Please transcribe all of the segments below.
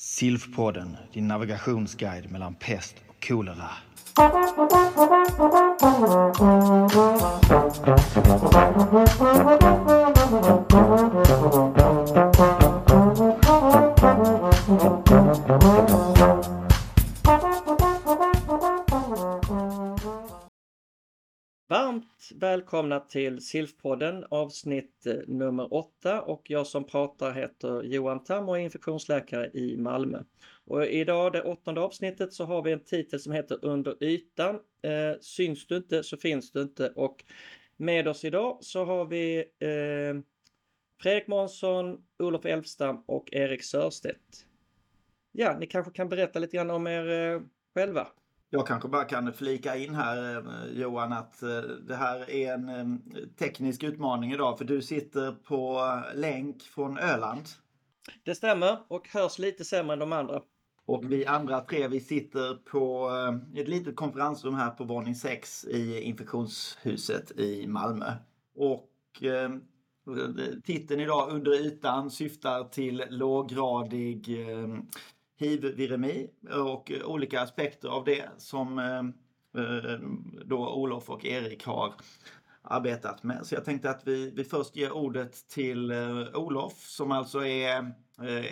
SILF-podden, din navigationsguide mellan pest och kolera. Varmt välkomna till SILF-podden, avsnitt nummer 8, och jag som pratar heter Johan Tamm och är infektionsläkare i Malmö. Och idag, det 8:e avsnittet, så har vi en titel som heter Under ytan. Syns du inte så finns du inte, och med oss idag så har vi Fredrik Månsson, Olof Elvstam och Erik Sörstedt. Ja, ni kanske kan berätta lite grann om er själva. Jag kanske bara kan flika in här, Johan, att det här är en teknisk utmaning idag, för du sitter på länk från Öland. Det stämmer, och hörs lite sämre än de andra. Och vi andra tre, vi sitter på ett litet konferensrum här på våning 6 i Infektionshuset i Malmö. Och titeln idag, Under ytan, syftar till låggradig HIV-viremi och olika aspekter av det som då Olof och Erik har arbetat med. Så jag tänkte att vi först ger ordet till Olof, som alltså är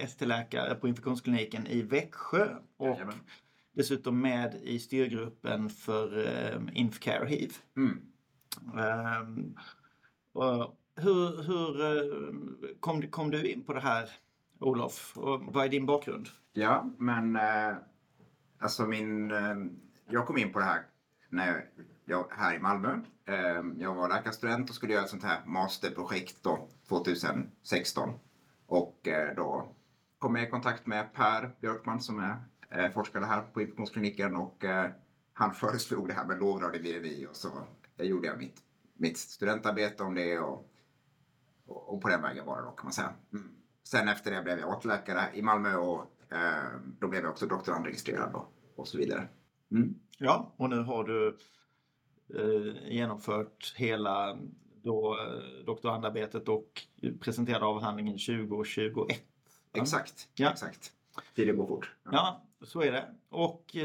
ST-läkare på Infektionskliniken i Växjö och dessutom med i styrgruppen för Infcare HIV. Hur kom du in på det här, Olof? Och vad är din bakgrund? Ja, men alltså jag kom in på det här när jag här i Malmö. Jag var läkarstudent och skulle göra ett sånt här masterprojekt då, 2016. Och då kom jag i kontakt med Per Björkman, som är forskare här på Infektionskliniken. Och han föreslog det här med låggradig viremi, och så gjorde jag mitt studentarbete om det. Och på den vägen var det då, kan man säga. Mm. Sen efter det blev jag AT-läkare i Malmö, och då blev jag också doktorandregistrerad och så vidare. Mm. Ja, och nu har du genomfört hela doktorandarbetet och presenterade avhandlingen 2021. Ja. Exakt, ja. Exakt. Tiden går fort. Ja. Ja, så är det. Och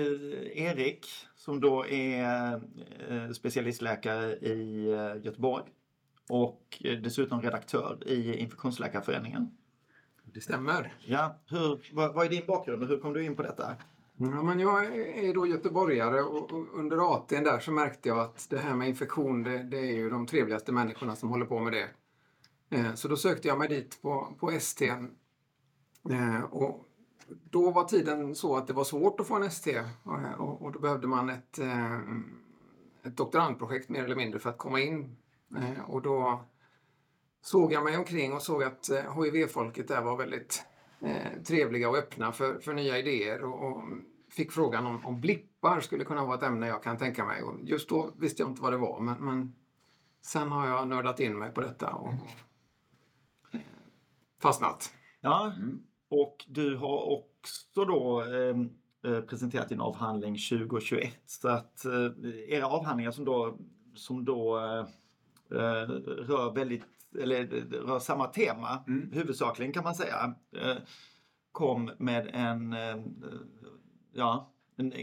Erik, som då är specialistläkare i Göteborg och dessutom redaktör i Infektionsläkarföreningen. Det stämmer. Ja, vad är din bakgrund och hur kom du in på detta? Ja, men jag är då göteborgare, och under AT där så märkte jag att det här med infektion, det är ju de trevligaste människorna som håller på med det. Så då sökte jag mig dit på ST. Och då var tiden så att det var svårt att få en ST, och då behövde man ett doktorandprojekt mer eller mindre för att komma in. Och då såg jag mig omkring och såg att HIV-folket där var väldigt trevliga och öppna för nya idéer, och fick frågan om blippar skulle kunna vara ett ämne jag kan tänka mig. Och just då visste jag inte vad det var, men sen har jag nördat in mig på detta och fastnat. Ja, och du har också då presenterat din avhandling 2021, så att era avhandlingar som då rör samma tema, huvudsakligen kan man säga, kom med en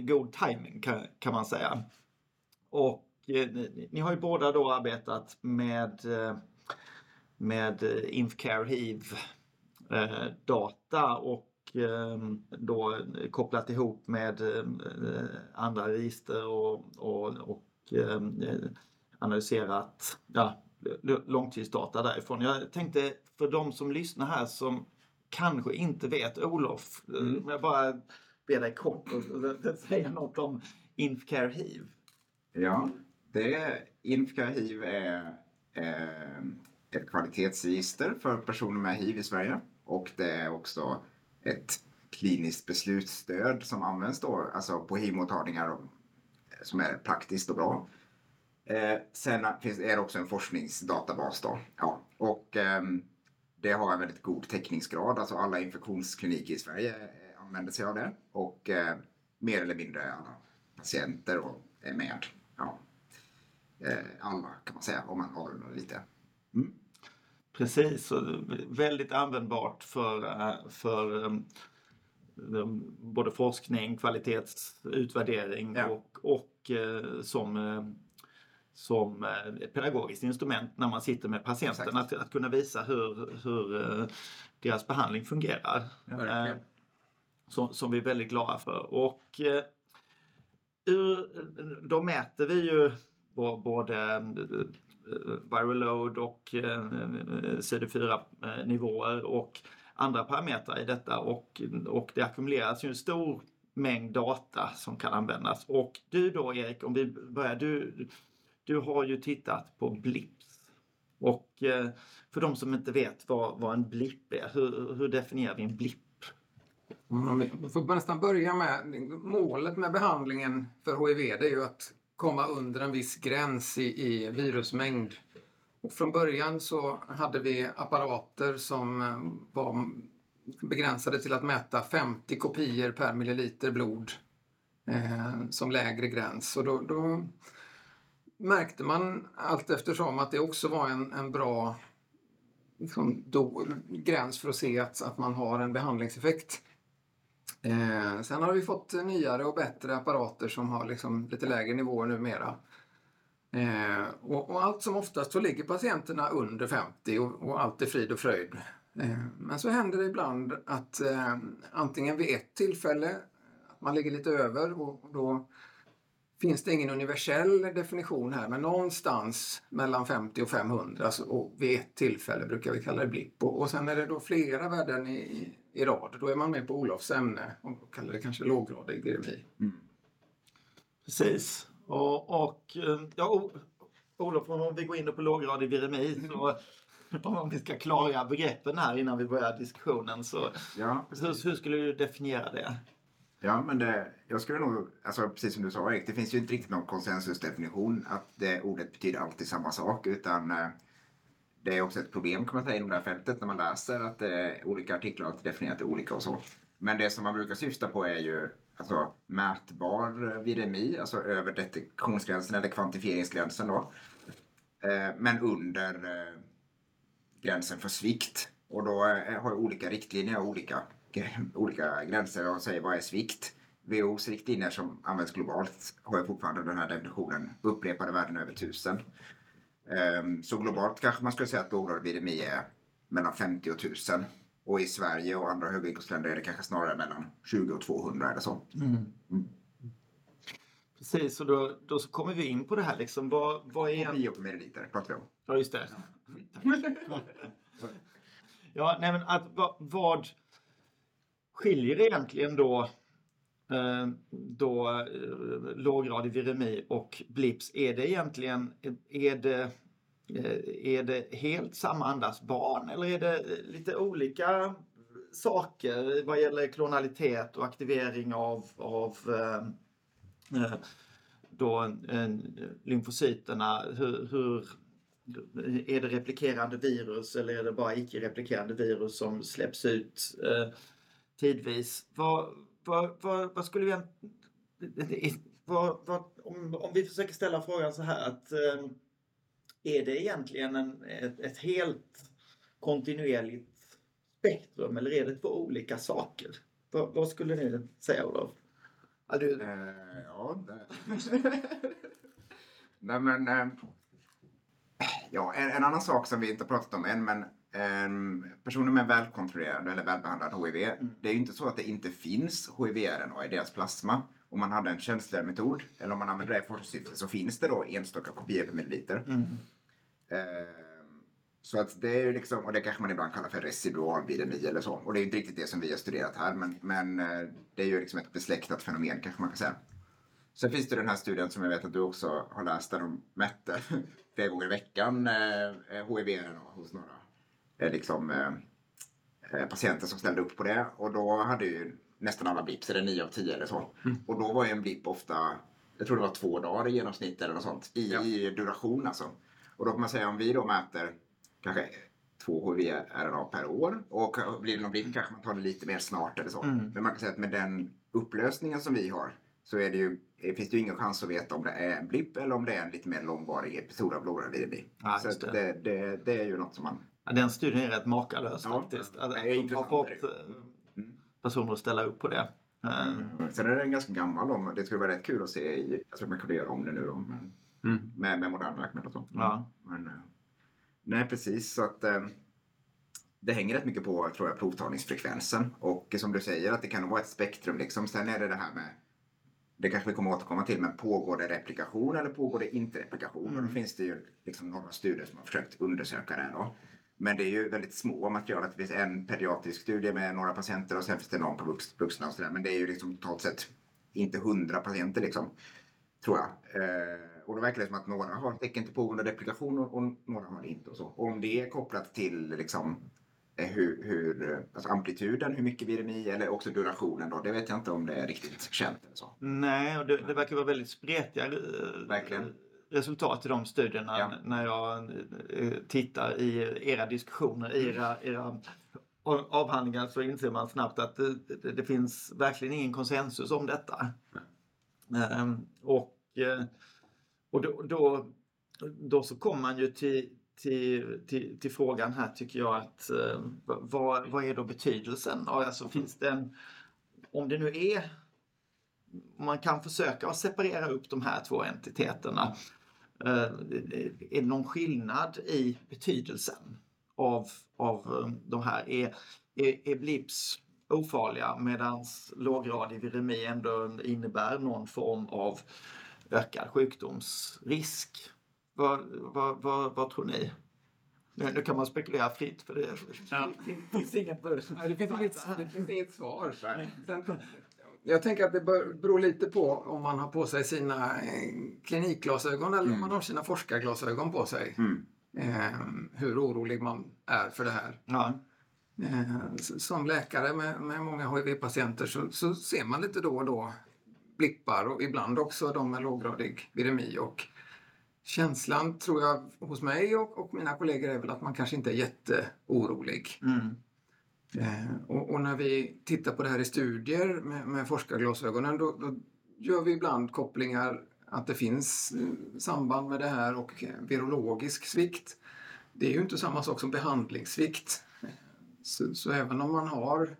god timing kan man säga. Och ni har ju båda då arbetat med Infcare HIV data och då kopplat ihop med andra register och analyserat långtidsdata därifrån. Jag tänkte, för de som lyssnar här som kanske inte vet, Olof, om jag bara ber dig kort och säga något om Infcare HIV. Ja, Infcare HIV är ett kvalitetsregister för personer med HIV i Sverige, och det är också ett kliniskt beslutsstöd som används då, alltså på HIV-mottagningar, som är praktiskt och bra. Sen är det också en forskningsdatabas då. Ja. Och det har en väldigt god täckningsgrad. Alltså alla infektionskliniker i Sverige använder sig av det. Och mer eller mindre alla patienter är med. Ja. Alla kan man säga, om man har det lite. Mm. Precis, väldigt användbart för både forskning, kvalitetsutvärdering och som ett pedagogiskt instrument när man sitter med patienten, att kunna visa hur deras behandling fungerar. Ja, som vi är väldigt glada för. Och då mäter vi ju både viral load och CD4-nivåer och andra parametrar i detta, och det ackumuleras ju en stor mängd data som kan användas. Och du då, Erik, om vi börjar, du har ju tittat på blips, och för de som inte vet vad en blip är, hur definierar vi en blip? Vi får nästan börja med målet med behandlingen för HIV, det är ju att komma under en viss gräns i virusmängd. Och från början så hade vi apparater som var begränsade till att mäta 50 kopior per milliliter blod som lägre gräns. Och då märkte man allt eftersom att det också var en bra gräns för att se att man har en behandlingseffekt. Sen har vi fått nyare och bättre apparater som har liksom lite lägre nivåer numera. Och allt som oftast så ligger patienterna under 50 och allt är frid och fröjd. Men så händer det ibland att antingen vid ett tillfälle att man ligger lite över, och då finns det ingen universell definition här, men någonstans mellan 50 och 500, alltså, och vid ett tillfälle brukar vi kalla det blipp. Och sen är det då flera värden i rad, då är man med på Olofs ämne och kallar det kanske låggradig viremi. Mm. Precis. Och ja, Olof, om vi går in på låggradig viremi, så om vi ska klara begreppen här innan vi börjar diskussionen, så hur skulle du definiera det? Ja, men jag skulle nog, alltså precis som du sa, Erik, det finns ju inte riktigt någon konsensusdefinition att ordet betyder alltid samma sak, utan det är också ett problem, kan man säga, inom det här fältet när man läser att olika artiklar alltid definierat är olika och så. Men det som man brukar syfta på är ju alltså mätbar viremi, alltså över detektionsgränsen eller kvantifieringsgränsen då, men under gränsen för svikt. Och då har olika riktlinjer och olika gränser och säger vad är svikt. WHO:s riktlinjer som används globalt har fortfarande den här definitionen upprepade värden över 1000. Så globalt kanske man skulle säga att låggradig viremi är mellan 50 och 1000. Och i Sverige och andra höginkomstländer är det kanske snarare mellan 20 och 200 eller så. Mm. Precis, och då så kommer vi in på det här liksom. Vad är... 9 milliliter pratar vi om. Ja, just det. Ja, nej, men att vad skiljer egentligen då låggradig viremi och blips? Är det egentligen... Är det helt samma andas barn, eller är det lite olika saker vad gäller klonalitet och aktivering av lymfocyterna? Hur är det replikerande virus, eller är det bara icke-replikerande virus som släpps ut tidvis? Vad skulle vi... Om vi försöker ställa frågan så här att... Är det egentligen ett helt kontinuerligt spektrum, eller är det två olika saker? Vad skulle ni säga, Olof? Nej, men... en annan sak som vi inte har pratat om än, men personer med välkontrollerad eller välbehandlad HIV, det är ju inte så att det inte finns HIV-RNA i deras plasma. Om man hade en känsligare metod, eller om man använder det i forskningssyfte, så finns det då enstaka kopior per milliliter. Mm. Så att det är ju liksom, och det kanske man ibland kallar för residual viremi eller så. Och det är ju inte riktigt det som vi har studerat här, men det är ju liksom ett besläktat fenomen, kanske man kan säga. Sen finns det den här studien som jag vet att du också har läst, där de mätte flera gånger i veckan HIV-RNA hos några patienter som ställde upp på det. Och då hade ju nästan alla blips, eller 9 av 10 eller så. Mm. Och då var ju en blipp ofta, jag tror det var 2 dagar i genomsnitt eller något sånt. I duration alltså. Och då kan man säga, om vi då mäter kanske 2 HIV-RNA per år. Och blir det någon blipp kanske man tar det lite mer snart eller så. Mm. Men man kan säga att med den upplösningen som vi har, så är det ju, finns det ju ingen chans att veta om det är en blipp eller om det är en lite mer långvarig episod av låggradig viremi. Ja, så det är ju något som man... Ja, den studien är rätt makalös faktiskt. Att, det är intressant. personer att ställa upp på det. Så det är en ganska gammal om. Det skulle vara rätt kul att se i, jag tror man kunde göra om det nu då, men med moderna läkemedel och sånt. Ja. Men, nej precis, så att det hänger rätt mycket på, tror jag, provtagningsfrekvensen, och som du säger att det kan vara ett spektrum liksom. Sen är det det här med, det kanske vi kommer återkomma till, men pågår det replikation eller pågår det inte replikation? Och då finns det ju liksom några studier som har försökt undersöka det då. Men det är ju väldigt små material. Att det finns en pediatrisk studie med några patienter och sen finns det någon på vuxna och sådär. Men det är ju liksom totalt sett inte 100 patienter liksom, tror jag. Och då verkar det som att några har tecken till pågående replikation och några har det inte och så. Och om det är kopplat till liksom hur alltså amplituden, hur mycket viremi eller också durationen då, det vet jag inte om det är riktigt känt eller så. Nej, och det verkar vara väldigt spretiga verkligen resultat i de studierna. Ja. När jag tittar i era diskussioner, era avhandlingar, så inser man snabbt att det finns verkligen ingen konsensus om detta. Och då så kommer man ju till frågan här, tycker jag, att vad är då betydelsen? Alltså, finns det om det nu är, man kan försöka att separera upp de här två entiteterna. Är det någon skillnad i betydelsen av de här? Är blips ofarliga medan låggradig viremi ändå innebär någon form av ökad sjukdomsrisk? Vad tror ni? Nu kan man spekulera fritt, för det finns inget svar. Jag tänker att det beror lite på om man har på sig sina klinikglasögon eller om man har sina forskarglasögon på sig. Hur orolig man är för det här. Ja. Som läkare med många HIV-patienter så ser man lite då och då blippar, och ibland också de med låggradig viremi, och känslan, tror jag, hos mig och mina kollegor är väl att man kanske inte är jätteorolig. Och när vi tittar på det här i studier med forskarglasögonen, då gör vi ibland kopplingar att det finns samband med det här och virologisk svikt. Det är ju inte samma sak som behandlingssvikt. Så även om man har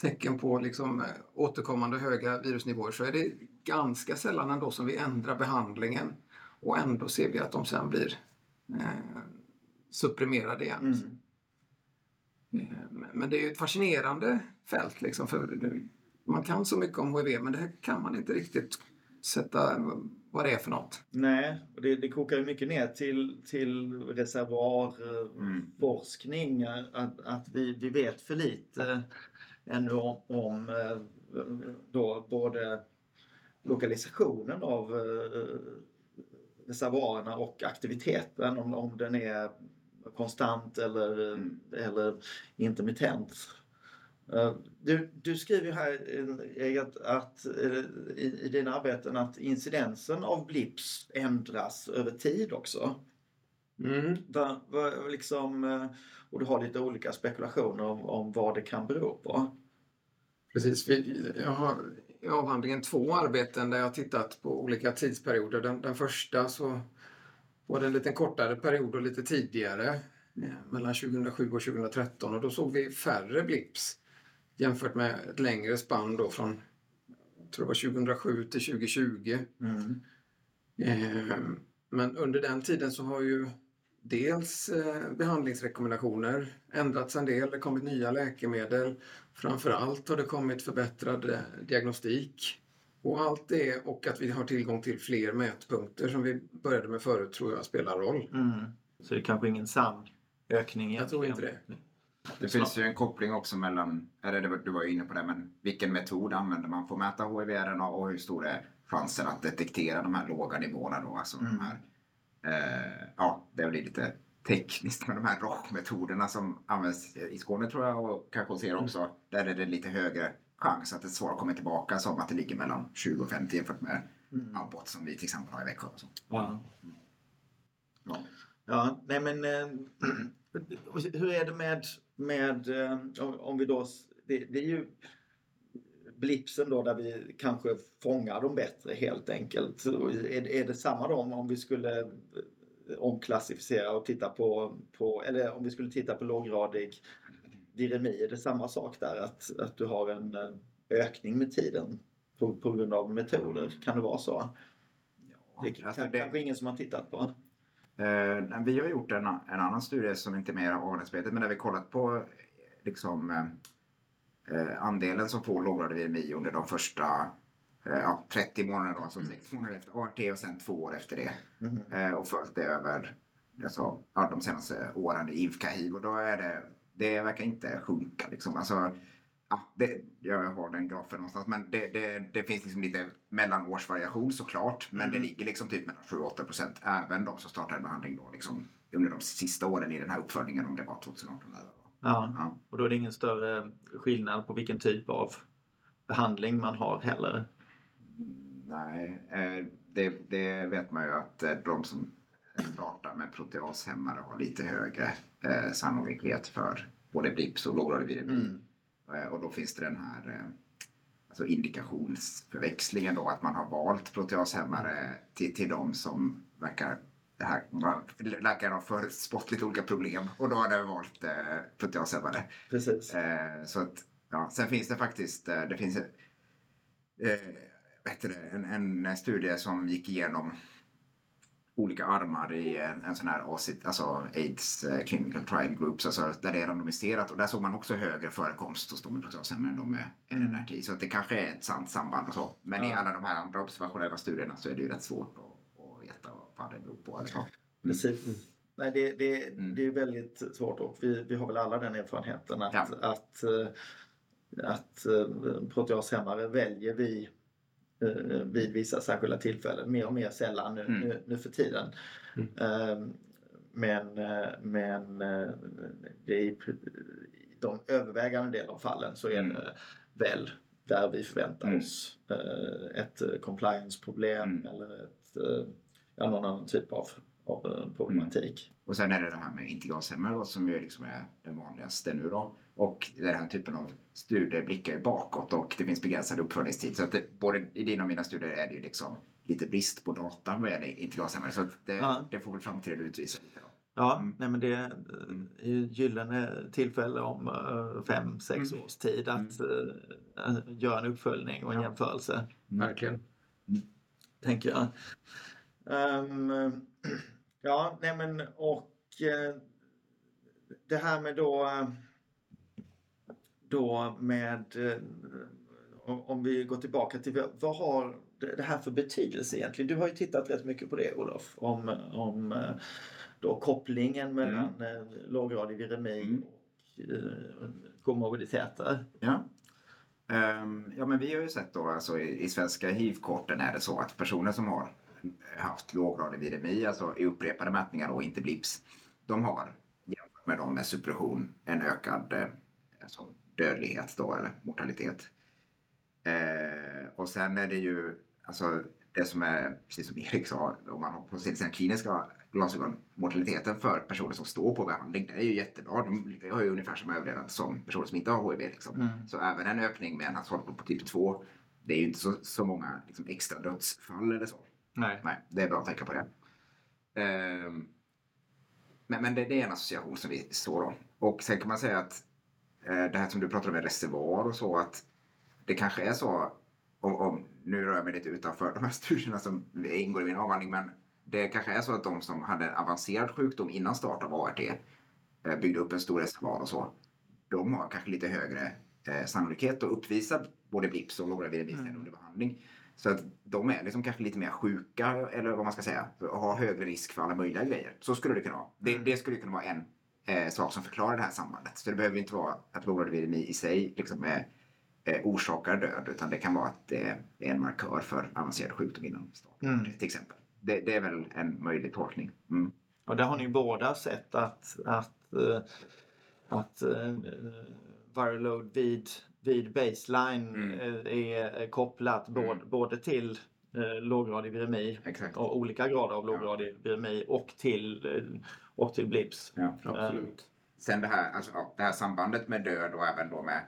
tecken på liksom återkommande höga virusnivåer, så är det ganska sällan ändå som vi ändrar behandlingen. Och ändå ser vi att de sen blir supprimerade igen. Men det är ju ett fascinerande fält liksom, för man kan så mycket om HIV, men det här kan man inte riktigt sätta vad det är för något. Nej, och det kokar ju mycket ner till reservoarforskning, att vi vet för lite ändå om då både lokalisationen av reservoarerna och aktiviteten, om den är konstant eller intermittent. Du skriver ju här, Erik, att i dina arbeten att incidensen av blips ändras över tid också. Och du har lite olika spekulationer om vad det kan bero på. Precis, jag har i avhandlingen 2 arbeten där jag har tittat på olika tidsperioder. Den första så var det en liten kortare period och lite tidigare, mellan 2007 och 2013. Och då såg vi färre blips jämfört med ett längre spann då från, jag tror det var 2007 till 2020. Men under den tiden så har ju dels behandlingsrekommendationer ändrats en del. Det kommit nya läkemedel. Framförallt har det kommit förbättrad diagnostik. Och allt det, och att vi har tillgång till fler mätpunkter som vi började med förut, tror jag spelar roll. Så det är kanske ingen samökning? Jag tror inte det. Det finns ju en koppling också mellan, du var ju inne på det, men vilken metod använder man för att mäta HIV-RNA och hur stor är chansen att detektera de här låga nivåerna då, alltså de här. Ja, det blir lite tekniskt med de här rockmetoderna som används i Skåne, tror jag, och kanske hos er också. Där är det lite högre chans att ett svar kommer tillbaka, som att det ligger mellan 20 och 50 jämfört med Abbott som vi till exempel har i Växjö. Ja, nej men hur är det med om vi då, det är ju blipsen då där vi kanske fångar dem bättre helt enkelt. Är det samma då om vi skulle omklassificera och titta på eller om vi skulle titta på låggradig viremi, är det samma sak där? Att du har en ökning med tiden på grund av metoder? Kan det vara så? Ja, det kanske det ingen som har tittat på. Vi har gjort en annan studie som inte är mer av ART-arbetet, men där vi kollat på liksom, andelen som får lågrad VMI under de första 30 månaderna, alltså 6 månader efter ART och sen 2 år efter det. Och följt det över alltså, de senaste åren i Infcare HIV, och då är det verkar inte sjunka. Liksom. Alltså, jag har den grafen någonstans, men det finns liksom lite mellanårsvariation såklart, men det ligger liksom typ mellan 7-8%, även de som startade behandling då, liksom, under de sista åren i den här uppföljningen, om det var 2018 eller ja, och då är det ingen större skillnad på vilken typ av behandling man har heller. Nej, det vet man ju att de som startar med proteashämmare har lite högre sannolikhet för både blips och lågradiviremi. Och då finns det den här alltså indikationsförväxlingen då, att man har valt proteashämmare till de som verkar läkaren har förutspått lite olika problem, och då har den valt proteashämmare. Precis. Så att, ja, sen finns det faktiskt en studie som gick igenom olika armar i en sån här alltså AIDS clinical trial groups, alltså där det är randomiserat, och där såg man också högre förekomst hos de proteashämmare än de med NNRT, så att det kanske är ett sant samband och så, men i alla de här andra observationella studierna så är det ju rätt svårt att veta vad det beror på. Alltså. Precis. Nej, det är väldigt svårt, och vi har väl alla den erfarenheten att proteashämmare väljer vi vid vissa särskilda tillfällen mer och mer sällan nu för tiden. Men i de övervägande del av fallen så är det väl där vi förväntar oss ett compliance-problem eller någon annan typ av problematik. Och sen är det här med integralshämmare som ju liksom är den vanligaste nu då. Och den här typen av studier blickar ju bakåt, och det finns begränsad uppföljningstid. Så att både i dina och mina studier är det ju liksom lite brist på data med integralshämmare. Så att det får väl framtiden utvisa. Ja, nej, men det är gyllene tillfälle om 5-6 års tid att göra en uppföljning och en jämförelse. Verkligen. Tänker jag. Det här med då med, om vi går tillbaka till, vad har det här för betydelse egentligen? Du har ju tittat rätt mycket på det, Olof, om då kopplingen mellan låggradig viremi och komorbiditeter. Ja. Men vi har ju sett då, alltså i svenska HIV-korten är det så att personer som har haft låggradig viremi, alltså i upprepade mätningar och inte blips, de har jämfört med dem med suppression en ökad alltså dödlighet då, eller mortalitet. Och sen är det ju alltså det som är, precis som Erik sa, om man har på sina kliniska glasögon, mortaliteten för personer som står på behandling, det är ju jättebra. De har ju ungefär som överlevnad som personer som inte har HIV liksom. Så även en ökning med en hasardprocent på typ 2, det är ju inte så många liksom, extra dödsfall eller så. Nej, det är bra att tänka på det. Men det är en association som vi står om. Och sen kan man säga att det här som du pratade om med reservoar och så, att det kanske är så, om nu rör jag mig lite utanför de här studierna som ingår i min avhandling, men det kanske är så att de som hade en avancerad sjukdom innan start av ART byggde upp en stor reservoar och så, de har kanske lite högre sannolikhet att uppvisa både blips och lågra viremister under behandling. Så att de är liksom kanske lite mer sjuka, eller vad man ska säga, och har högre risk för alla möjliga grejer. Så skulle det kunna vara. Det skulle kunna vara en sak som förklarar det här sambandet. Så det behöver inte vara att lågrad viremi i sig liksom orsakar död, utan det kan vara att det är en markör för avancerad sjukdom inom staten, till exempel. Det är väl en möjlig tolkning. Och där har ni båda sett att viral load vid baseline är kopplat både till låggradig viremi och olika grader av låggradig viremi och till blips. Ja, absolut. Sen det här sambandet med död och även då med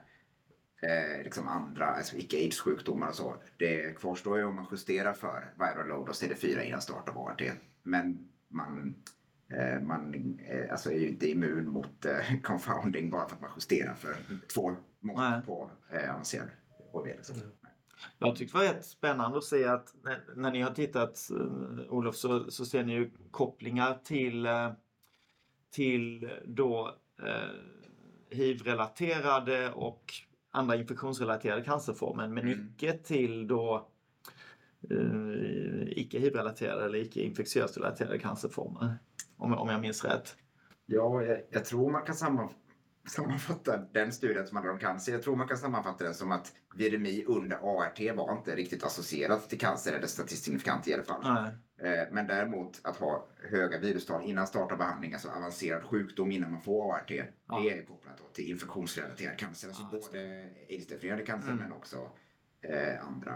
liksom andra, alltså icke-AIDS-sjukdomar och så, det kvarstår ju om man justerar för viral load och CD4 innan start av ART. Men man Man alltså är ju inte immun mot confounding bara för att man justerar för 2 månader på avancerad HIV. Jag tyckte det var rätt spännande att se att när ni har tittat, Olof, så ser ni ju kopplingar till då HIV-relaterade och andra infektionsrelaterade cancerformer, men mycket till då icke-HIV-relaterade eller icke-infektiöst relaterade cancerformer, om jag minns rätt. Ja, jag tror man kan sammanfatta den studien som handlar om cancer. Jag tror man kan sammanfatta den som att viremi under ART var inte riktigt associerat till cancer eller statistiskt signifikant i alla fall. Men däremot att ha höga virustal innan start av behandling, alltså avancerad sjukdom innan man får ART, det är kopplat till infektionsrelaterad cancer. Alltså både AIDS-definierade cancer men också andra,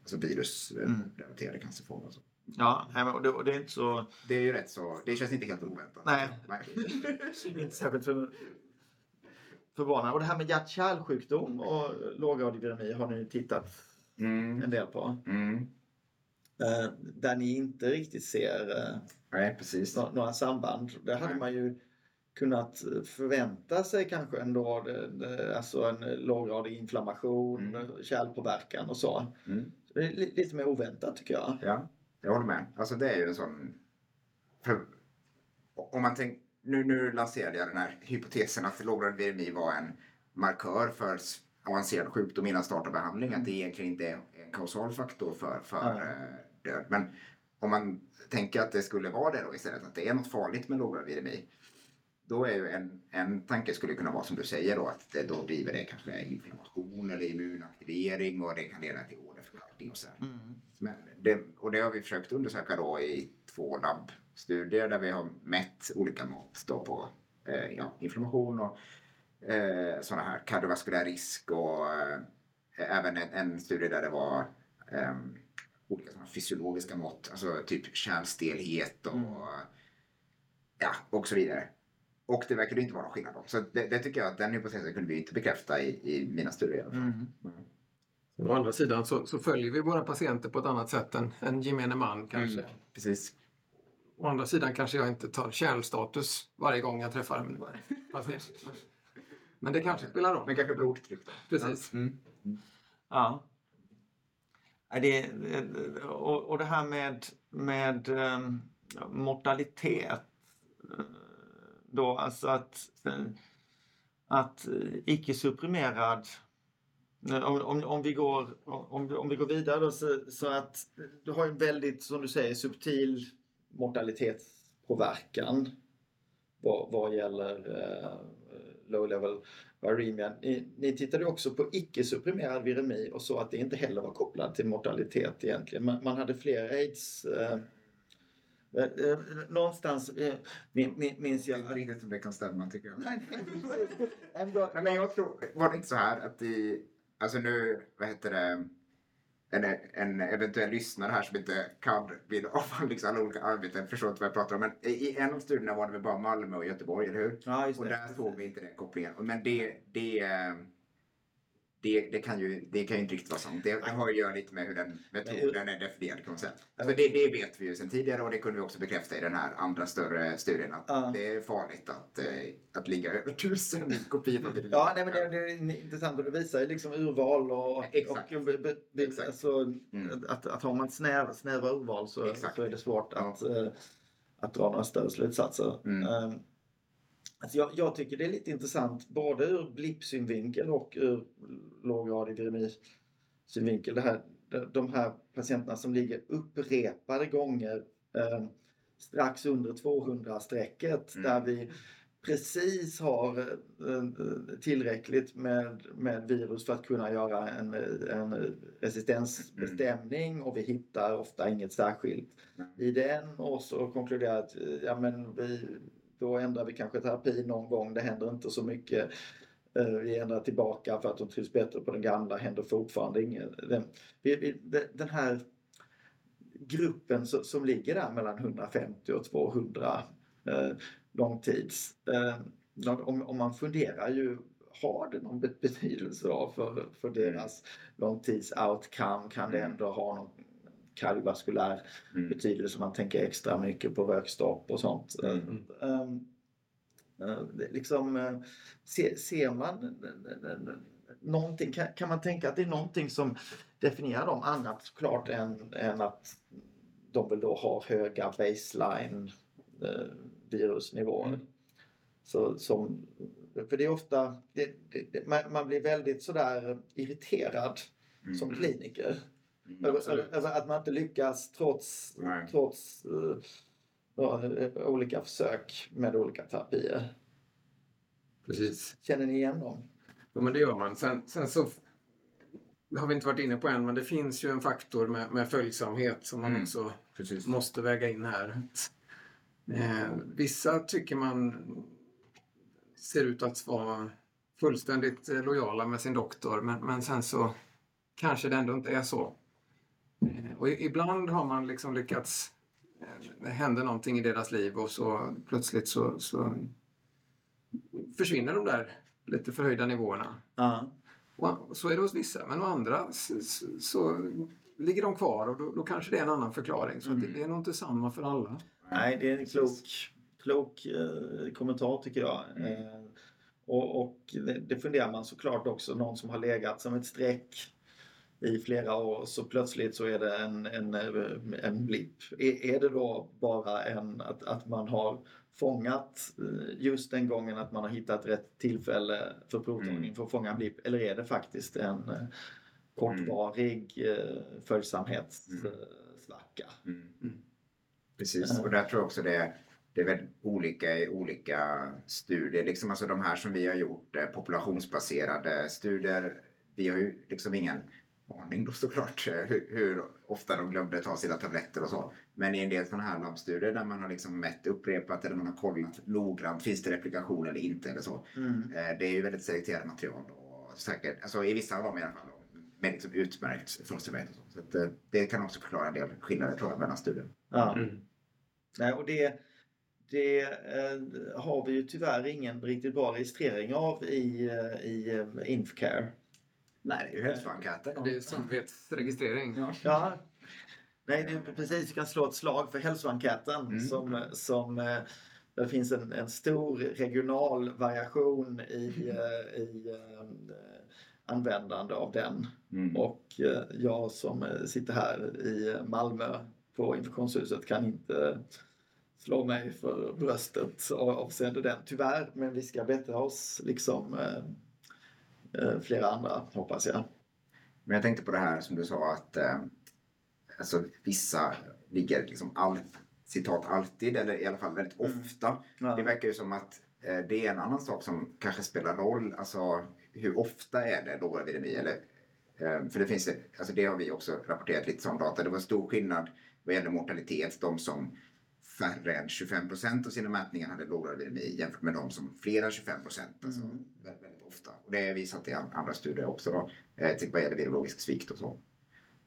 alltså virusrelaterade cancerformer. Ja, och det är inte så... Det är ju rätt så... Det känns inte helt oväntat. Nej. Inte särskilt för barnen. Och det här med hjärt-kärlsjukdom och låggradig viremi har ni tittat en del på. Mm. Där ni inte riktigt ser precis. Några samband. Där hade man ju kunnat förvänta sig kanske ändå, alltså en låggradig inflammation, kärlpåverkan och så. Mm. Så det är lite mer oväntat tycker jag. Ja, jag håller med. Alltså det är ju en sån... Om man tänker... Nu lanserade jag den här hypotesen att låggradig viremi var en markör för avancerad sjukdom innan start av behandling. Att det egentligen inte är en kausal faktor för död. Men om man tänker att det skulle vara det då istället, att det är något farligt med låggradig viremi. Då är ju en tanke skulle kunna vara som du säger då, att då driver det kanske inflammation eller immunaktivering och det kan leda till åderförkalkning och sådär. Men det har vi försökt undersöka då i 2 labbstudier där vi har mätt olika mått då på inflammation och sådana här kardiovaskulär risk och även en studie där det var olika sådana fysiologiska mått, alltså typ kärlstelhet och och så vidare. Och det verkar ju inte vara någon skillnad då. Så det tycker jag att den hypotesen kunde vi inte bekräfta i mina studier i alla fall. Å andra sidan så följer vi våra patienter på ett annat sätt än en gemene man kanske. Mm. Precis. Å andra sidan kanske jag inte tar kärlstatus varje gång jag träffar en patient. Men det kanske spelar roll. Men kanske blodtryck då. Precis. Mm. Mm. Ja. Och det här med mortalitet då, alltså att icke-supprimerad, om vi går vidare då, så att du har en väldigt, som du säger, subtil mortalitetspåverkan vad gäller low-level viremia. Ni tittade också på icke-supprimerad viremi och så att det inte heller var kopplat till mortalitet egentligen. Man hade fler AIDS... någonstans minns jag inte riktigt om det kan stämma tycker jag. Nej, men jag tror, var det inte så här att alltså nu, vad heter det, en eventuell lyssnare här som inte kan vid av liksom alla olika arbeten förstår inte vad jag pratar om, men i en av studierna var det väl bara Malmö och Göteborg, eller hur? Ja, just det. Och där såg vi inte den kopplingen, men det kan ju inte riktigt vara sant. Det har ju göra lite med hur den metoden är definierad. Alltså det vet vi ju sedan tidigare och det kunde vi också bekräfta i den här andra större studien. Att det är farligt att ligga över 1000 kopior. Ja, nej, men det är intressant att det visar liksom urval och alltså, att har man snäva urval så är det svårt att dra några större slutsatser. Alltså jag tycker det är lite intressant både ur blippsynvinkel och ur låggradig viremisynvinkel. De här patienterna som ligger upprepade gånger strax under 200-strecket där vi precis har tillräckligt med virus för att kunna göra en resistensbestämning och vi hittar ofta inget särskilt i den och så konkluderar att då ändrar vi kanske terapi någon gång. Det händer inte så mycket. Vi ändrar tillbaka för att de trivs bättre på den gamla. Händer fortfarande inget. Den här gruppen som ligger där mellan 150 och 200 långtids. Om man funderar ju, har det någon betydelse för deras långtids outcome? Kan det ändå ha någon kardiovaskulär betydelse. Man tänker extra mycket på rökstopp och sånt. Liksom, ser man någonting, kan man tänka att det är någonting som definierar dem annat såklart än att de vill då ha höga baseline virusnivåer. Så, som, för det är ofta man blir väldigt sådär irriterad som kliniker över att man inte lyckas trots olika försök med olika terapier. Precis. Känner ni igen dem? Ja, men det gör man. Sen så har vi inte varit inne på än, men det finns ju en faktor med följsamhet som man också måste väga in här. Vissa tycker man ser ut att vara fullständigt lojala med sin doktor, men sen så kanske det ändå inte är så. Och ibland har man liksom lyckats, det händer någonting i deras liv och så plötsligt så försvinner de där lite förhöjda nivåerna. Och så är det hos vissa, men hos andra så ligger de kvar och då kanske det är en annan förklaring. Så det är nog inte samma för alla. Nej, det är en klok kommentar tycker jag. Och det funderar man såklart också. Någon som har legat som ett streck i flera år, så plötsligt så är det en blipp. Är det då bara att man har fångat just den gången, att man har hittat rätt tillfälle för provtagning för att fånga en blipp? Eller är det faktiskt en kortvarig följsamhetssvacka? Precis, och där tror jag också det är väldigt olika i olika studier. Liksom, alltså de här som vi har gjort, populationsbaserade studier, vi har ju liksom ingen aning då såklart hur ofta de glömde ta sina tabletter och så. Men i en del sådana här labbstudier där man har liksom mätt upprepat eller man har kollat noggrant, finns det replikation eller inte eller så. Det är ju väldigt selekterat material och säkert, alltså i vissa av dem i alla fall, men liksom utmärkt från studien och så. Så att, det kan också förklara en del skillnader tror jag mellan studien. Ja. Nej, och det har vi ju tyvärr ingen riktigt bra registrering av i Infcare. Nej, det är ju hälsoenkäter. Det är samvetsregistrering. Ja. Nej, det precis. Vi kan slå ett slag för hälsoenkäten som det finns en stor regional variation i användande av den. Och jag som sitter här i Malmö på Infektionshuset kan inte slå mig för bröstet avseende den tyvärr, men vi ska bättra oss liksom flera andra, hoppas jag. Men jag tänkte på det här som du sa att alltså, vissa ligger liksom alltid eller i alla fall väldigt ofta. Ja. Det verkar ju som att det är en annan sak som kanske spelar roll. Alltså hur ofta är det då epidemi? Eller, för det finns, alltså det har vi också rapporterat lite som data. Det var stor skillnad vad gäller mortalitet. De som färre än 25% av sina mätningar hade låg epidemi jämfört med de som fler än 25%. Alltså väldigt ofta. Och det är visat i andra studier också då. Till vad gäller virologisk svikt och så.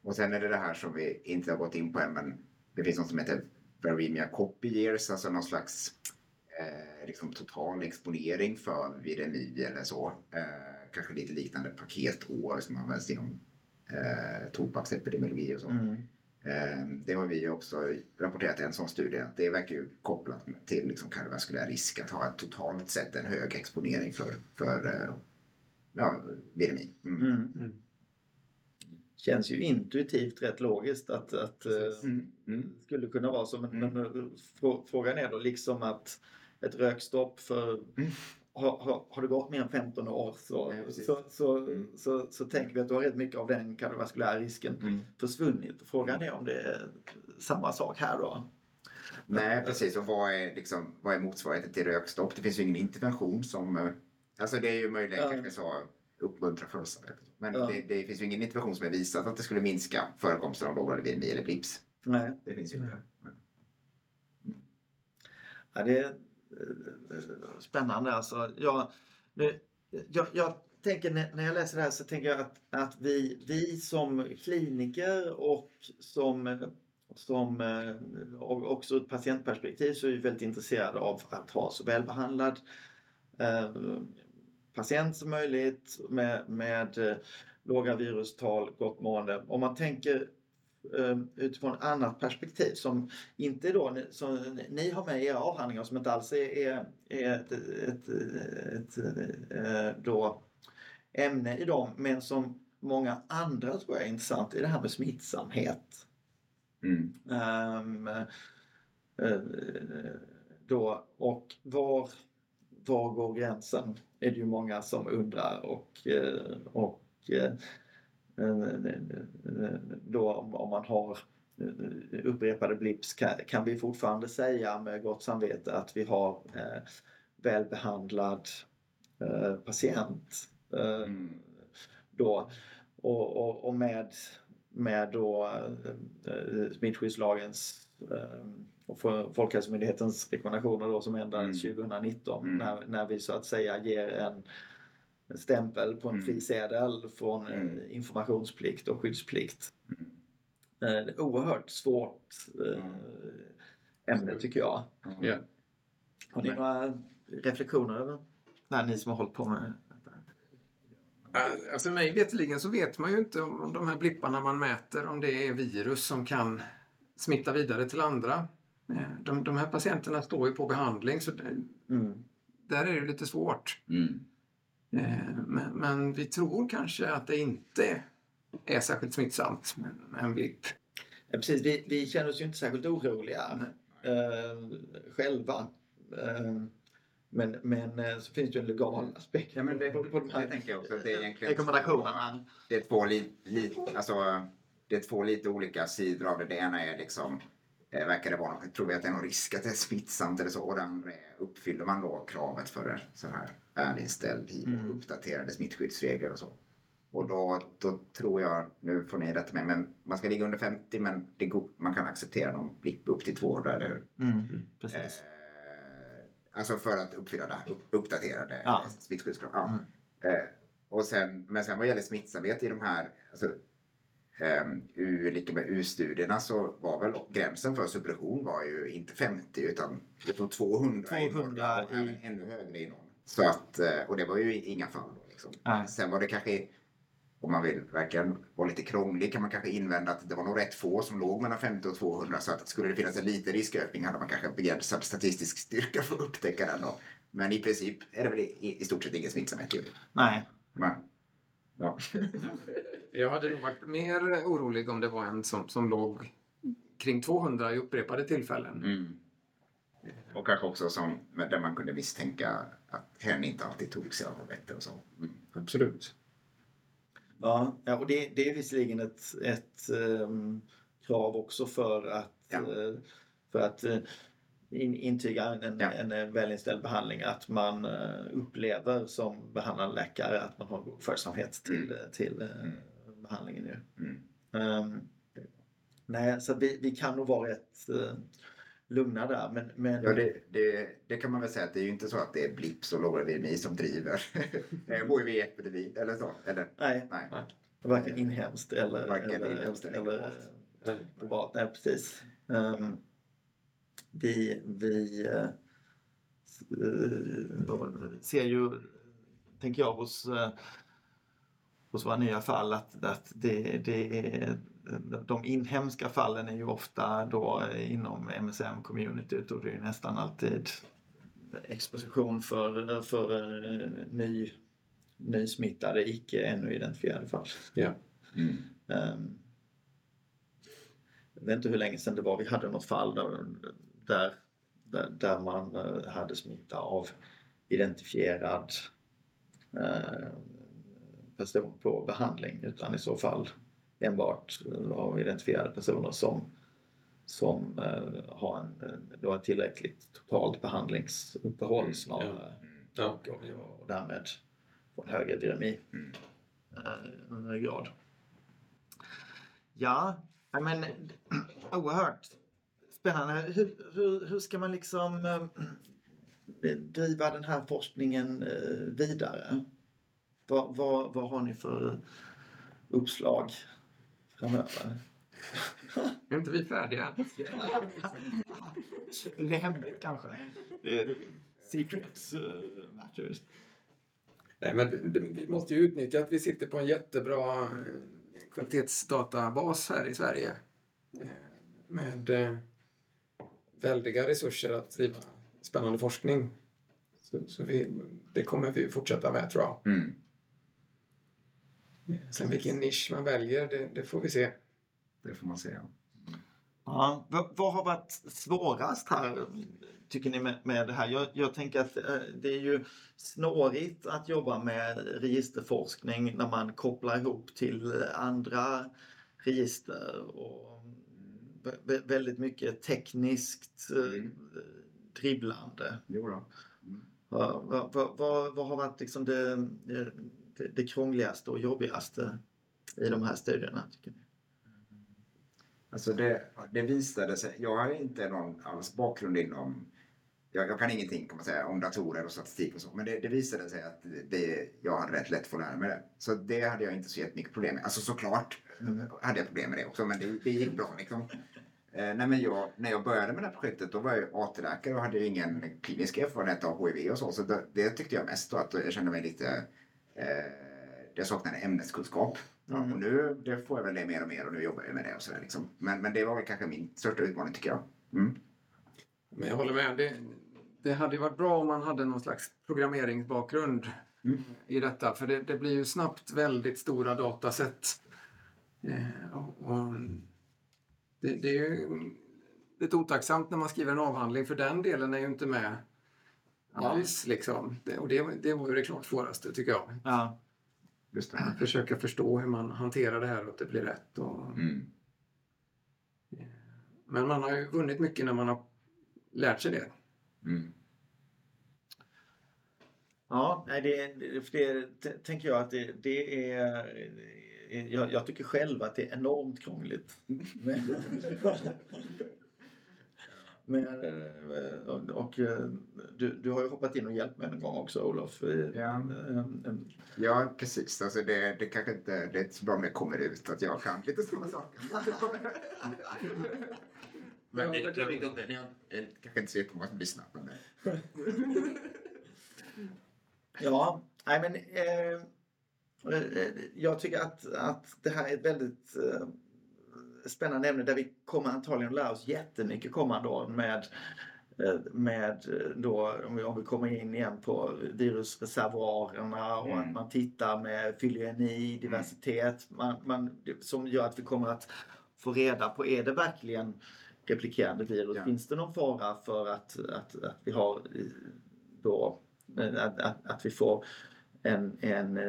Och sen är det här som vi inte har gått in på än, men det finns något som heter viremia copy years. Alltså någon slags liksom total exponering för viremi eller så. Kanske lite liknande paketår som används inom tobaksepidemiologi och så. Det har vi också rapporterat i en sån studie. Det verkar ju kopplat till liksom kardiovaskulär risk att ha totalt sett en hög exponering för viremi. Känns ju intuitivt rätt logiskt att skulle kunna vara så. Men frågan är då liksom att ett rökstopp för har det gått mer än 15 år så tänker vi att då har rätt mycket av den kardiovaskulära risken försvunnit. Frågan är om det är samma sak här då. Nej, precis. Och vad är motsvarigheten till rökstopp? Det finns ju ingen intervention som... Alltså det är ju möjligt kanske så uppmuntra följsamhet. Men det finns ju ingen intervention som är visat att det skulle minska förekomsten av låg viremi eller blips. Nej. Det finns ju inte. Ja, det är spännande alltså. Jag tänker när jag läser det här så tänker jag att vi som kliniker och som också ur ett patientperspektiv så är vi väldigt intresserade av att ha så välbehandlad patient som möjligt med låga virustal, gott mående. Om man tänker utifrån ett annat perspektiv som inte då, som ni har med i era avhandlingar, som inte alls är ett då ämne i dem, men som många andra tror jag är intressant i det här med smittsamhet. Mm. Då, och var går gränsen? Är det ju många som undrar och då om man har upprepade blips kan vi fortfarande säga med gott samvete att vi har välbehandlad patient då och med då smittskyddslagens och Folkhälsomyndighetens rekommendationer då som ändrades 2019 när vi så att säga ger en stämpel på en frisedel från informationsplikt och skyddsplikt. Det är oerhört svårt ämne tycker jag. Yeah. Har ni några reflektioner över ni som har hållit på med detta? Alltså mig vetligen så vet man ju inte om de här blipparna man mäter, om det är virus som kan smitta vidare till andra. De här patienterna står ju på behandling så där är det lite svårt. Mm. Men vi tror kanske att det inte är särskilt smittsamt med en blipp. Ja, precis, vi känner oss ju inte särskilt oroliga själva. Men så finns det ju en legal aspekt. Ja, men det tänker jag också. Att det är egentligen rekommendationerna. Det är två lite olika sidor av det. Det ena är liksom, verkar det vara, tror vi att det är någon risk att det är smittsamt eller så. Och den uppfyller man då kravet för så här ärligställd i uppdaterade smittskyddsregler och så. Och då tror jag, nu får ni rätta mig, men man ska ligga under 50 men det går, man kan acceptera någon blipp upp till 200, eller hur? Mm, precis. Alltså för att uppfylla det uppdaterade smittskyddskrav. Ja. Och sen vad gäller smittsamhet i de här, alltså, lika med U-studierna så var väl gränsen för sublution var ju inte 50 utan 200 och ännu högre i någon. Så att, och det var ju inga fall då liksom. Sen var det kanske, om man vill verkligen vara lite krånglig, kan man kanske invända att det var nog rätt få som låg mellan 50 och 200, så att skulle det finnas en liten riskökning hade man kanske begränsad statistisk styrka för att upptäcka den då. Men i princip är det väl i stort sett ingen smittsamhet. Nej. Men, ja. Jag hade nog varit mer orolig om det var en som låg kring 200 i upprepade tillfällen. Mm. Och kanske också som, där man kunde misstänka att hen inte alltid tog sig av vettet och så. Mm. Absolut. Ja, och det är visserligen ett krav också för att intyga en välinställd behandling, att man upplever som behandlande läkare att man har god följsamhet till behandlingen nu. Mm. Nej, så vi kan nog vara rätt lugna där. Men... Ja, det kan man väl säga att det är ju inte så att det är blips och logovirmi som driver HIV-epidemi eller så. Eller? Nej. Varken inhemskt eller privat. Nej, precis. Vi ser ju, tänker jag, hos våra nya fall att de inhemska fallen är ju ofta då inom MSM-communityt, och det är nästan alltid exposition för nysmittade, icke ännu identifierade fall. Ja. Mm. Jag vet inte hur länge sedan det var. Vi hade något fall där man hade smitta av identifierad person på behandling, utan i så fall enbart av identifierade personer som har en tillräckligt totalt behandlingsuppehåll snarare. Ja. Och därmed får en högre viremi grad. Ja, men oerhört spännande. Hur ska man liksom driva den här forskningen vidare? Vad har ni för uppslag framöver? Är inte vi färdiga? Det är hemligt kanske. Secrets matters. Nej, men vi måste ju utnyttja att vi sitter på en jättebra kvalitetsdatabas här i Sverige. med väldiga resurser att driva spännande forskning. Så det kommer vi fortsätta med, tror jag. Mm. Sen vilken nisch man väljer, det får vi se. Det får man se, ja. Ja, vad har varit svårast här, tycker ni, med det här? Jag tänker att det är ju snårigt att jobba med registerforskning när man kopplar ihop till andra register och väldigt mycket tekniskt dribblande. Jo då. Mm. Vad har varit liksom det krångligaste och jobbigaste i de här studierna, tycker ni? Alltså det visade sig, jag har inte någon alls bakgrund inom, jag kan ingenting, kan man säga, om datorer och statistik och så, men det visade sig att jag hade rätt lätt för att lära mig det. Så det hade jag inte så jättemycket problem med. Alltså såklart hade jag problem med det också, men det gick bra liksom. När jag började med det här projektet, då var jag AT-läkare och hade ingen klinisk erfarenhet av HIV och så det tyckte jag mest då, att jag kände mig lite... Jag saknade ämneskunskap. Ja, och nu det får jag väl det mer och mer, och nu jobbar jag med det och sådär liksom. Men det var väl kanske min största utmaning, tycker jag. Mm. Men jag håller med. Det hade ju varit bra om man hade någon slags programmeringsbakgrund i detta. För det blir ju snabbt väldigt stora dataset. Och det är ju lite otacksamt när man skriver en avhandling, för den delen är ju inte med alls liksom. Och det var ju det klart svåraste, tycker jag. Ja. Just det. Att försöka förstå hur man hanterar det här och att det blir rätt. Men man har ju vunnit mycket när man har lärt sig det. Mm. Ja, det tänker jag att det är... Jag tycker själv att det är enormt krångligt. Men du har ju hoppat in och hjälpt mig en gång också, Olof. Ja, precis. Alltså det kanske inte det är så bra om det kommer ut att jag kan lite sådana saker. Men jag vet inte om det. Jag kanske inte ser på att bli snabbt om det. Ja, nej men jag tycker att det här är väldigt... spännande ämne där vi kommer antagligen lära oss jättemycket kommande år med då, om vi kommer in igen på virusreservoarerna och att man tittar med filogeni, diversitet, som gör att vi kommer att få reda på, är det verkligen replikerande virus? Ja. Finns det någon fara för att vi har då att vi får en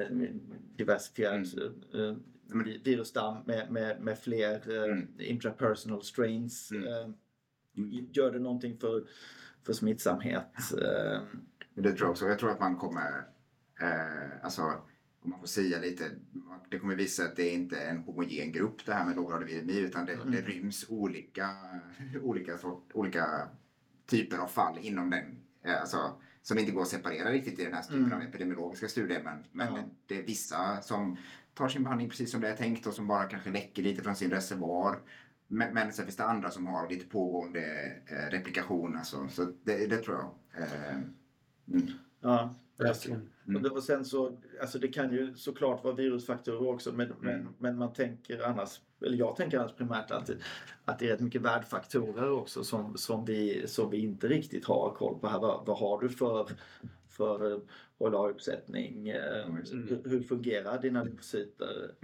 diversifierad virusstam med fler intrapersonal strains. Gör det någonting för smittsamhet? Det tror jag också. Jag tror att man kommer, om man får säga lite, det kommer visa att det inte är en homogen grupp det här med låggradig viremi, utan det ryms olika typer av fall inom den, som inte går att separera riktigt i den här typen av epidemiologiska studier, men det är vissa som tar sin behandling precis som det är tänkt och som bara kanske läcker lite från sin reservoar. Men sen finns det andra som har lite pågående replikation. Alltså. Så det tror jag. Ja, verkligen. Och sen så, alltså det kan ju såklart vara virusfaktorer också, men man tänker annars, eller jag tänker annars primärt att det är rätt mycket värdfaktorer också som vi inte riktigt har koll på här. Vad har du för HLA-uppsättning? Hur fungerar dina lymphocyter?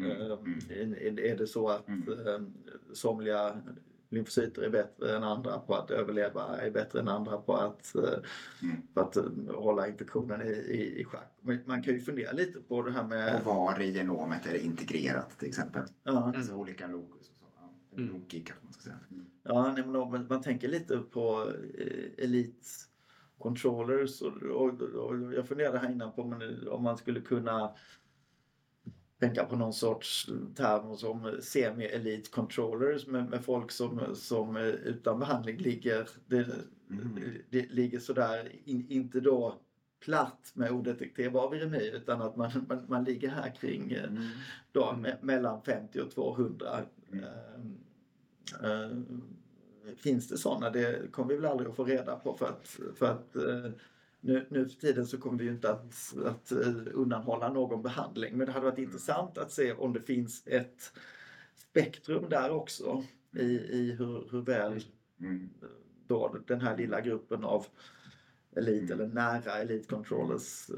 Är det så att somliga lymphocyter är bättre än andra på att överleva, är bättre än andra på att hålla infektionen i schack? Man kan ju fundera lite på det här med... Och var i genomet är det integrerat, till exempel? Alltså olika lokus och så. Logik, kanske man ska säga. Man tänker lite på elitcontrollers och jag funderade här innan på om man skulle kunna tänka på någon sorts term som semi-elite controllers med folk som utan behandling ligger det ligger sådär inte då platt med odetekterbar viremi, utan att man ligger här kring då, mellan 50 och 200. Finns det sådana? Det kommer vi väl aldrig att få reda på för att nu för tiden så kommer vi ju inte att undanhålla någon behandling. Men det hade varit intressant att se om det finns ett spektrum där också. i hur väl då den här lilla gruppen av elit eller nära elitcontrollers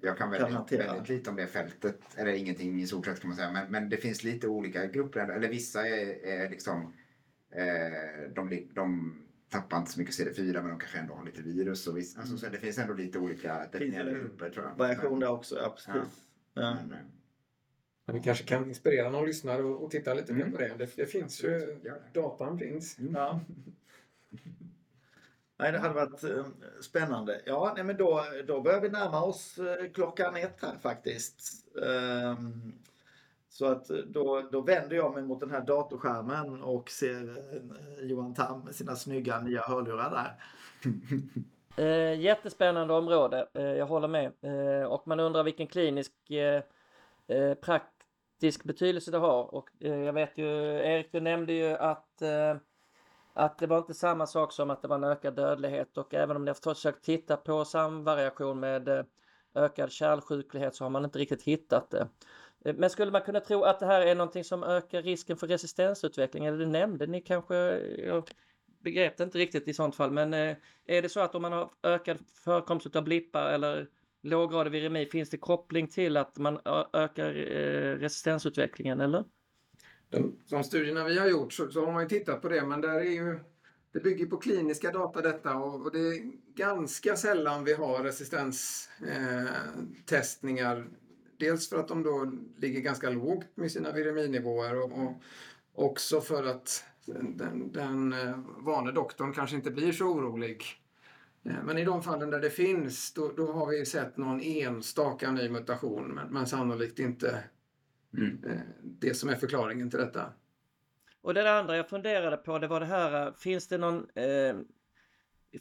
jag kan väldigt lite om det fältet, eller ingenting i stort sett kan man säga, men det finns lite olika grupper, eller vissa är liksom de tappar inte så mycket CD4, men de kanske ändå har lite virus och vissa, alltså, så det finns ändå lite olika definierade grupper, tror jag. Variation där också, ja, precis. Ja. Men vi kanske kan inspirera någon lyssnare och titta lite mer på det. Det finns ju, datan finns. Mm. Ja. Nej, det hade varit spännande. Ja, nej, men då börjar vi närma oss klockan 1 här faktiskt. Så att då vänder jag mig mot den här datorskärmen och ser Johan Tamm med sina snygga nya hörlurar där. Jättespännande område, jag håller med. Och man undrar vilken klinisk praktisk betydelse det har. Och jag vet ju, Erik, du nämnde ju att det var inte samma sak som att det var en ökad dödlighet. Och även om ni har försökt titta på samvariation med ökad kärlsjuklighet så har man inte riktigt hittat det. Men skulle man kunna tro att det här är någonting som ökar risken för resistensutveckling? Eller det nämnde ni kanske, jag begrep det inte riktigt i sånt fall. Men är det så att om man har ökad förekomst av blippar eller låggradig viremi, finns det koppling till att man ökar resistensutvecklingen, eller? De studierna vi har gjort så har man ju tittat på det, men där är ju, det bygger på kliniska data detta, och det är ganska sällan vi har resistenstestningar. Dels för att de då ligger ganska lågt med sina vireminivåer, och också för att den vane doktorn kanske inte blir så orolig. Men i de fallen där det finns, då har vi sett någon enstaka ny mutation, men sannolikt inte det som är förklaringen till detta. Och det andra jag funderade på, det var det här, finns det någon...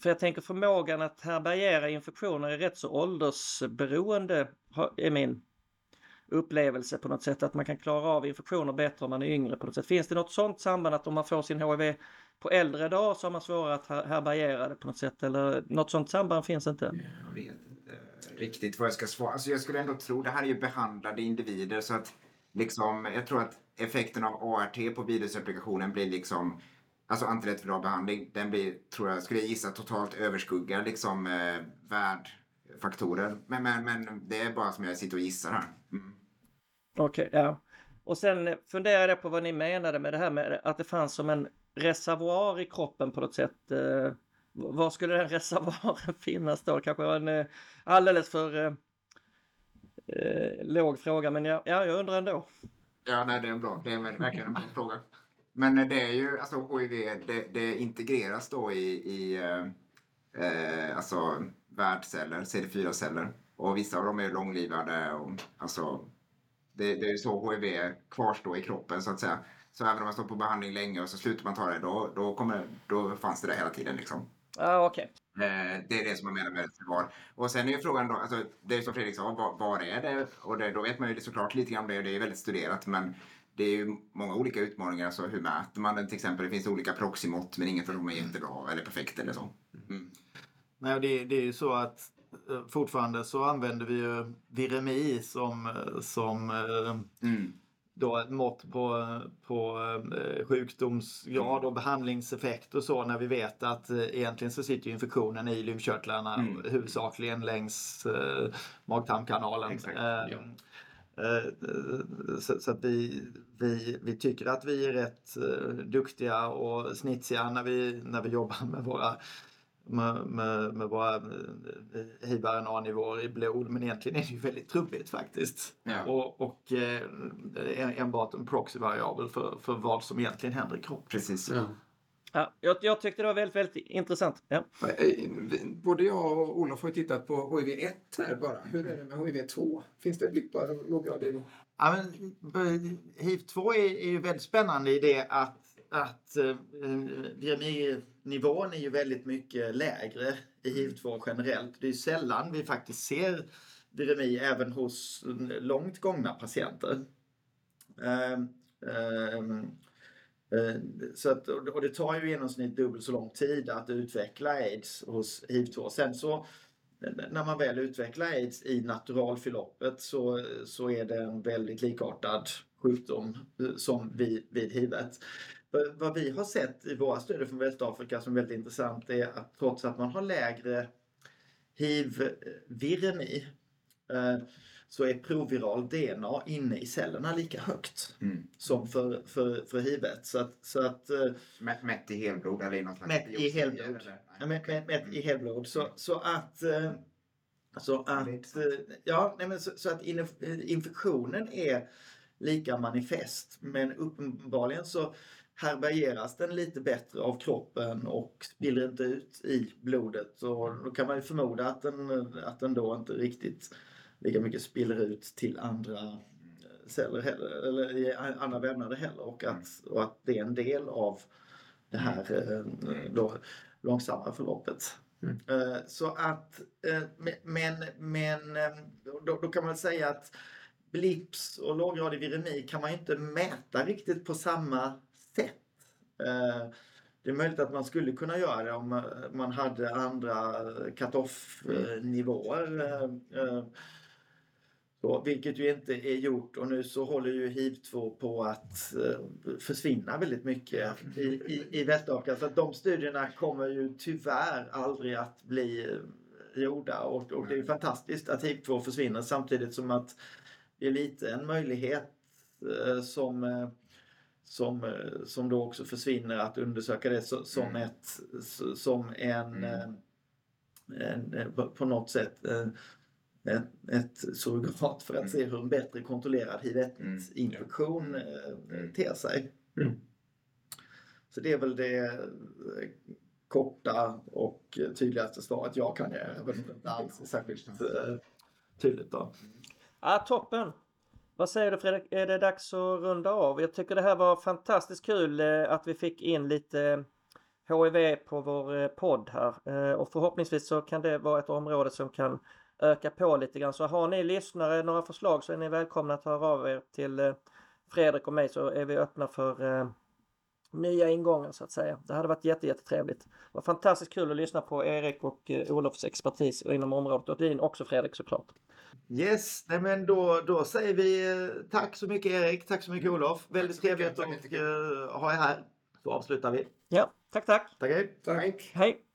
För jag tänker förmågan att härbärgera infektioner är rätt så åldersberoende, är min upplevelse på något sätt, att man kan klara av infektioner bättre om man är yngre på något sätt. Finns det något sånt samband att om man får sin HIV på äldre dag så har man svårare att härbärgera det på något sätt, eller något sånt samband finns inte? Jag vet inte riktigt vad jag ska svara. Alltså jag skulle ändå tro, det här är ju behandlade individer, så att liksom, jag tror att effekten av ART på virusreplikationen blir liksom, alltså antiretroviral behandling, den blir, tror jag, skulle jag gissa, totalt överskuggar liksom värdfaktorer. Men det är bara som jag sitter och gissar här. Okej, ja. Och sen funderade jag på vad ni menade med det här med att det fanns som en reservoar i kroppen på något sätt. Var skulle den reservoaren finnas då? Kanske var en alldeles för låg fråga, men jag undrar ändå. Ja, nej, det är verkligen en bra fråga. Men det är ju, alltså HIV, det integreras då i alltså värdceller, CD4-celler. Och vissa av dem är ju långlivade, och alltså det är ju så HIV kvarstår i kroppen, så att säga. Så även om man står på behandling länge och så slutar man ta det, då fanns det där hela tiden liksom. Ja, okej. Det är det som man menar med var. Och sen är ju frågan då, alltså det är som Fredrik sa, var är det? Och då vet man ju det såklart lite grann, det är väldigt studerat, men det är ju många olika utmaningar, alltså hur mäter man den till exempel? Det finns olika proximått, men inget av dem är jättebra eller perfekt eller så. Mm. Nej, det är ju så att fortfarande så använder vi ju viremi som då ett mått på sjukdomsgrad och behandlingseffekt och så, när vi vet att egentligen så sitter ju infektionen i lymfkörtlarna huvudsakligen längs mag-tarmkanalen. Exakt, ja. Så att vi tycker att vi är rätt duktiga och snitsiga när vi jobbar med våra HIV-RNA-nivåer i blod, men egentligen är det ju väldigt trubbigt faktiskt. Ja. Och enbart en proxy-variabel för vad som egentligen händer i kroppen. Precis, ja. Ja, jag tyckte det var väldigt, väldigt intressant. Ja. Både jag och Olof har tittat på HIV-1 här bara. Hur är det med HIV-2? Finns det ett blickbar och låggradig? Ja, men HIV-2 är ju väldigt spännande i det att vireminivån är ju väldigt mycket lägre i HIV-2 generellt. Det är ju sällan vi faktiskt ser viremi även hos långt gångna patienter. Så att, och det tar ju i genomsnitt dubbelt så lång tid att utveckla AIDS hos HIV-2. Sen så, när man väl utvecklar AIDS i naturalförloppet så är det en väldigt likartad sjukdom som vid HIV-et. Vad vi har sett i våra studier från Västafrika som är väldigt intressant är att trots att man har lägre HIV-viren i så är proviral DNA inne i cellerna lika högt som för hivet. Så att mätt i helblod eller något slags helblod. Mätt i helblod. Så att infektionen är lika manifest, men uppenbarligen så härbärgeras den lite bättre av kroppen och spiller inte ut i blodet, och då kan man ju förmoda att den då inte riktigt lika mycket spiller ut till andra celler heller, eller i andra vävnader heller, och att det är en del av det här då långsammare förloppet. Så att men då kan man säga att blips och låggradig viremi kan man inte mäta riktigt på samma sätt. Det är möjligt att man skulle kunna göra det om man hade andra cut-off-nivåer. Vilket ju inte är gjort, och nu så håller ju HIV-2 på att försvinna väldigt mycket i Västafrika. Så att de studierna kommer ju tyvärr aldrig att bli gjorda, och det är ju fantastiskt att HIV-2 försvinner samtidigt som att det är lite en möjlighet som då också försvinner att undersöka det som ett surrogat för att se hur en bättre kontrollerad HIV-infektion ter sig. Så det är väl det korta och tydligaste svaret jag kan ge. Inte alls särskilt tydligt då. Ja, toppen. Vad säger du, Fredrik? Är det dags att runda av? Jag tycker det här var fantastiskt kul att vi fick in lite HIV på vår podd här. Och förhoppningsvis så kan det vara ett område som kan öka på lite grann. Så har ni lyssnare några förslag så är ni välkomna att höra av er till Fredrik och mig, så är vi öppna för nya ingångar så att säga. Det hade varit jättetrevligt. Det var fantastiskt kul att lyssna på Erik och Olofs expertis inom området, och din också, Fredrik, såklart. Yes, nej men då säger vi tack så mycket, Erik, tack så mycket, Olof. Väldigt trevligt att ha er här. Så avslutar vi. Ja, tack. Tack. Hej.